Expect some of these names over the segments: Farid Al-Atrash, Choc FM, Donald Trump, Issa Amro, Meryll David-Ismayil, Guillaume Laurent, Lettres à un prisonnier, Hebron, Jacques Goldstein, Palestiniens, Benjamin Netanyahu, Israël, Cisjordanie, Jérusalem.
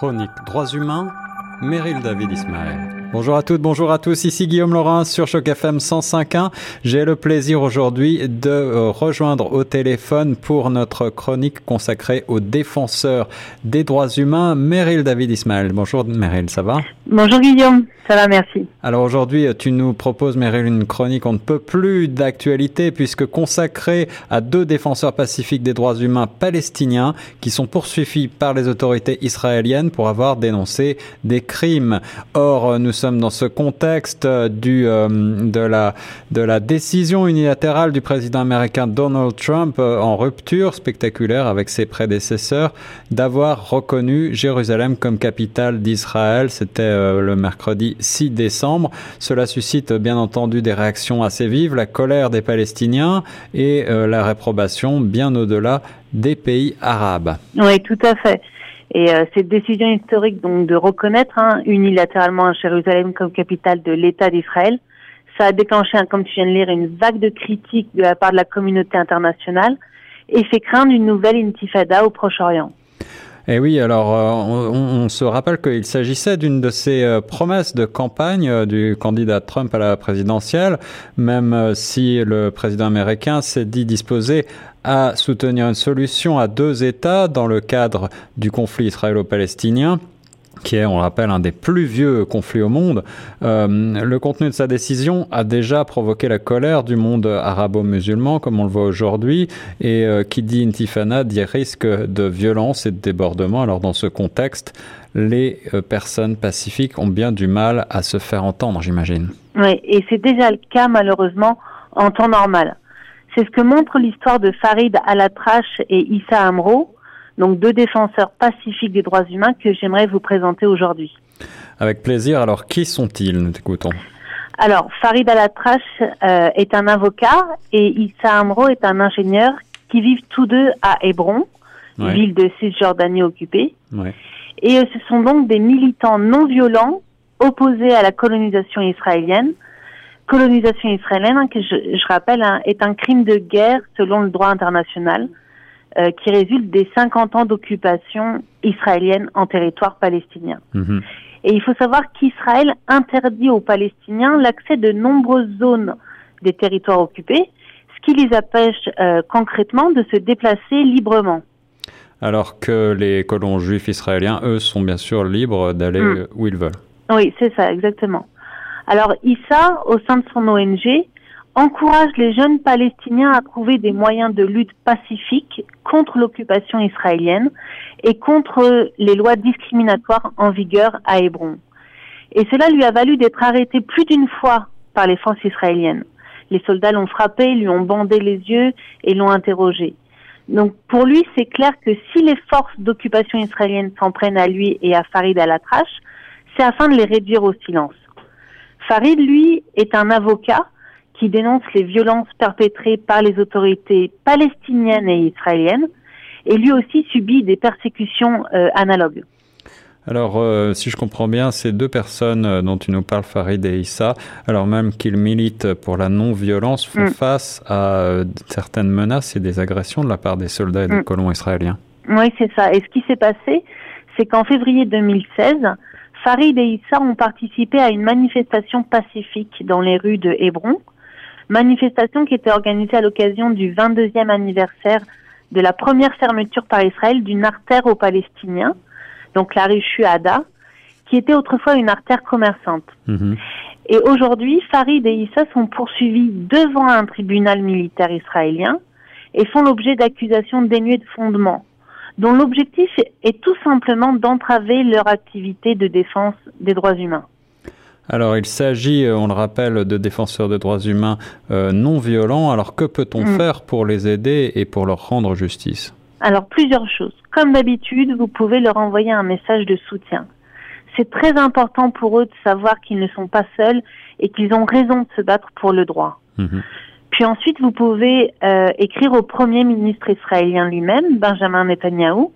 Chronique Droits humains, Meryll David-Ismayil. Bonjour à toutes, bonjour à tous, ici Guillaume Laurent sur Choc FM 105.1. J'ai le plaisir aujourd'hui de rejoindre au téléphone pour notre chronique consacrée aux défenseurs des droits humains, Meryll David-Ismayil. Bonjour Meryll, ça va ? Bonjour Guillaume, ça va, merci. Alors aujourd'hui, tu nous proposes, Meryll, une chronique on ne peut plus d'actualité puisque consacrée à deux défenseurs pacifiques des droits humains palestiniens qui sont poursuivis par les autorités israéliennes pour avoir dénoncé des crimes. Or, nous sommes dans ce contexte de la décision unilatérale du président américain Donald Trump en rupture spectaculaire avec ses prédécesseurs d'avoir reconnu Jérusalem comme capitale d'Israël. C'était le mercredi 6 décembre. Cela suscite bien entendu des réactions assez vives, la colère des Palestiniens et la réprobation bien au-delà des pays arabes. Oui, tout à fait. Et cette décision historique donc de reconnaître unilatéralement Jérusalem comme capitale de l'État d'Israël, ça a déclenché, comme tu viens de lire, une vague de critiques de la part de la communauté internationale et fait craindre une nouvelle intifada au Proche-Orient. Et oui, alors on se rappelle qu'il s'agissait d'une de ces promesses de campagne du candidat Trump à la présidentielle, même si le président américain s'est dit disposé à soutenir une solution à deux États dans le cadre du conflit israélo-palestinien, qui est, on le rappelle, un des plus vieux conflits au monde. Le contenu de sa décision a déjà provoqué la colère du monde arabo-musulman, comme on le voit aujourd'hui, et qui dit intifada dit risque de violence et de débordement. Alors dans ce contexte, les personnes pacifiques ont bien du mal à se faire entendre, j'imagine. Oui, et c'est déjà le cas, malheureusement, en temps normal. C'est ce que montre l'histoire de Farid Al-Atrash et Issa Amro, donc deux défenseurs pacifiques des droits humains que j'aimerais vous présenter aujourd'hui. Avec plaisir. Alors, qui sont-ils ? Nous t'écoutons. Alors, Farid Al-Atrash est un avocat et Issa Amro est un ingénieur qui vivent tous deux à Hebron, ville de Cisjordanie occupée. Ouais. Et ce sont donc des militants non violents opposés à la colonisation israélienne. Colonisation israélienne, que je rappelle, est un crime de guerre selon le droit international, qui résulte des 50 ans d'occupation israélienne en territoire palestinien. Mmh. Et il faut savoir qu'Israël interdit aux Palestiniens l'accès de nombreuses zones des territoires occupés, ce qui les empêche concrètement de se déplacer librement. Alors que les colons juifs israéliens, eux, sont bien sûr libres d'aller où ils veulent. Oui, c'est ça, exactement. Alors Issa, au sein de son ONG, encourage les jeunes Palestiniens à trouver des moyens de lutte pacifique contre l'occupation israélienne et contre les lois discriminatoires en vigueur à Hébron. Et cela lui a valu d'être arrêté plus d'une fois par les forces israéliennes. Les soldats l'ont frappé, lui ont bandé les yeux et l'ont interrogé. Donc pour lui, c'est clair que si les forces d'occupation israéliennes s'en prennent à lui et à Farid Al-Atrash, c'est afin de les réduire au silence. Farid, lui, est un avocat qui dénonce les violences perpétrées par les autorités palestiniennes et israéliennes, et lui aussi subit des persécutions analogues. Alors, si je comprends bien, ces deux personnes dont tu nous parles, Farid et Issa, alors même qu'ils militent pour la non-violence, font face à certaines menaces et des agressions de la part des soldats et des colons israéliens. Oui, c'est ça. Et ce qui s'est passé, c'est qu'en février 2016, Farid et Issa ont participé à une manifestation pacifique dans les rues de Hébron, manifestation qui était organisée à l'occasion du 22e anniversaire de la première fermeture par Israël d'une artère aux Palestiniens, donc la rue Shuhada, qui était autrefois une artère commerçante. Mmh. Et aujourd'hui, Farid et Issa sont poursuivis devant un tribunal militaire israélien et font l'objet d'accusations dénuées de fondement, dont l'objectif est tout simplement d'entraver leur activité de défense des droits humains. Alors, il s'agit, on le rappelle, de défenseurs de droits humains non violents. Alors, que peut-on faire pour les aider et pour leur rendre justice ? Alors, plusieurs choses. Comme d'habitude, vous pouvez leur envoyer un message de soutien. C'est très important pour eux de savoir qu'ils ne sont pas seuls et qu'ils ont raison de se battre pour le droit. Mmh. Puis ensuite, vous pouvez écrire au Premier ministre israélien lui-même, Benjamin Netanyahu,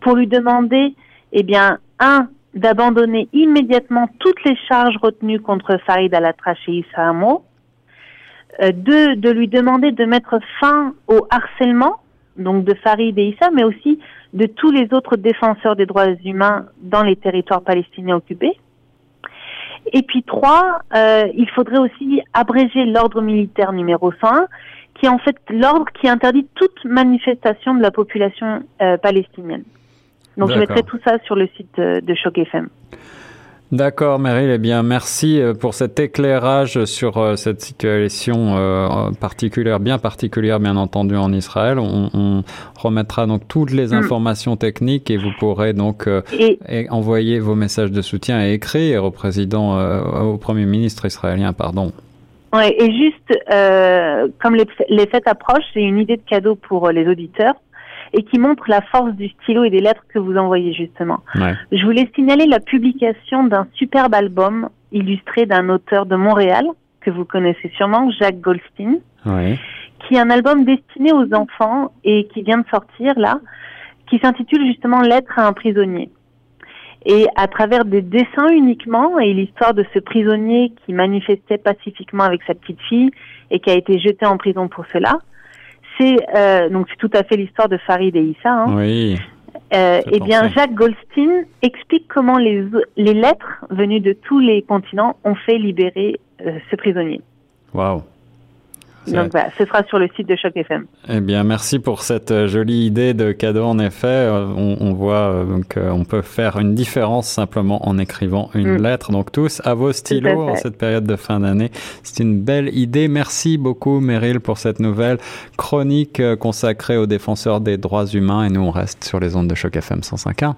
pour lui demander, d'abandonner immédiatement toutes les charges retenues contre Farid Al-Atrash et Issa Amro, deux, de lui demander de mettre fin au harcèlement donc de Farid et Issa, mais aussi de tous les autres défenseurs des droits humains dans les territoires palestiniens occupés. Et puis 3, il faudrait aussi abréger l'ordre militaire numéro 101, qui est en fait l'ordre qui interdit toute manifestation de la population palestinienne. Donc D'accord. Je mettrai tout ça sur le site de Choc FM. D'accord, Meryll. Eh bien, merci pour cet éclairage sur cette situation particulière, bien entendu, en Israël. On remettra donc toutes les informations techniques et vous pourrez donc envoyer vos messages de soutien et écrire au président, au Premier ministre israélien, pardon. Ouais, et juste, comme les fêtes approchent, j'ai une idée de cadeau pour les auditeurs, et qui montre la force du stylo et des lettres que vous envoyez, justement. Ouais. Je voulais signaler la publication d'un superbe album illustré d'un auteur de Montréal, que vous connaissez sûrement, Jacques Goldstein, ouais, qui est un album destiné aux enfants et qui vient de sortir, là, qui s'intitule justement « Lettres à un prisonnier ». Et à travers des dessins uniquement et l'histoire de ce prisonnier qui manifestait pacifiquement avec sa petite fille et qui a été jeté en prison pour cela, donc c'est tout à fait l'histoire de Farid et Issa. Hein. Oui. Eh bien, Jacques Goldstein explique comment les lettres venues de tous les continents ont fait libérer ce prisonnier. Waouh. Donc voilà, ce sera sur le site de Choc FM. Eh bien, merci pour cette jolie idée de cadeau. En effet, on voit qu'on peut faire une différence simplement en écrivant une lettre. Donc tous à vos stylos en cette période de fin d'année. C'est une belle idée. Merci beaucoup, Meryll, pour cette nouvelle chronique consacrée aux défenseurs des droits humains. Et nous, on reste sur les ondes de Choc FM 105.1.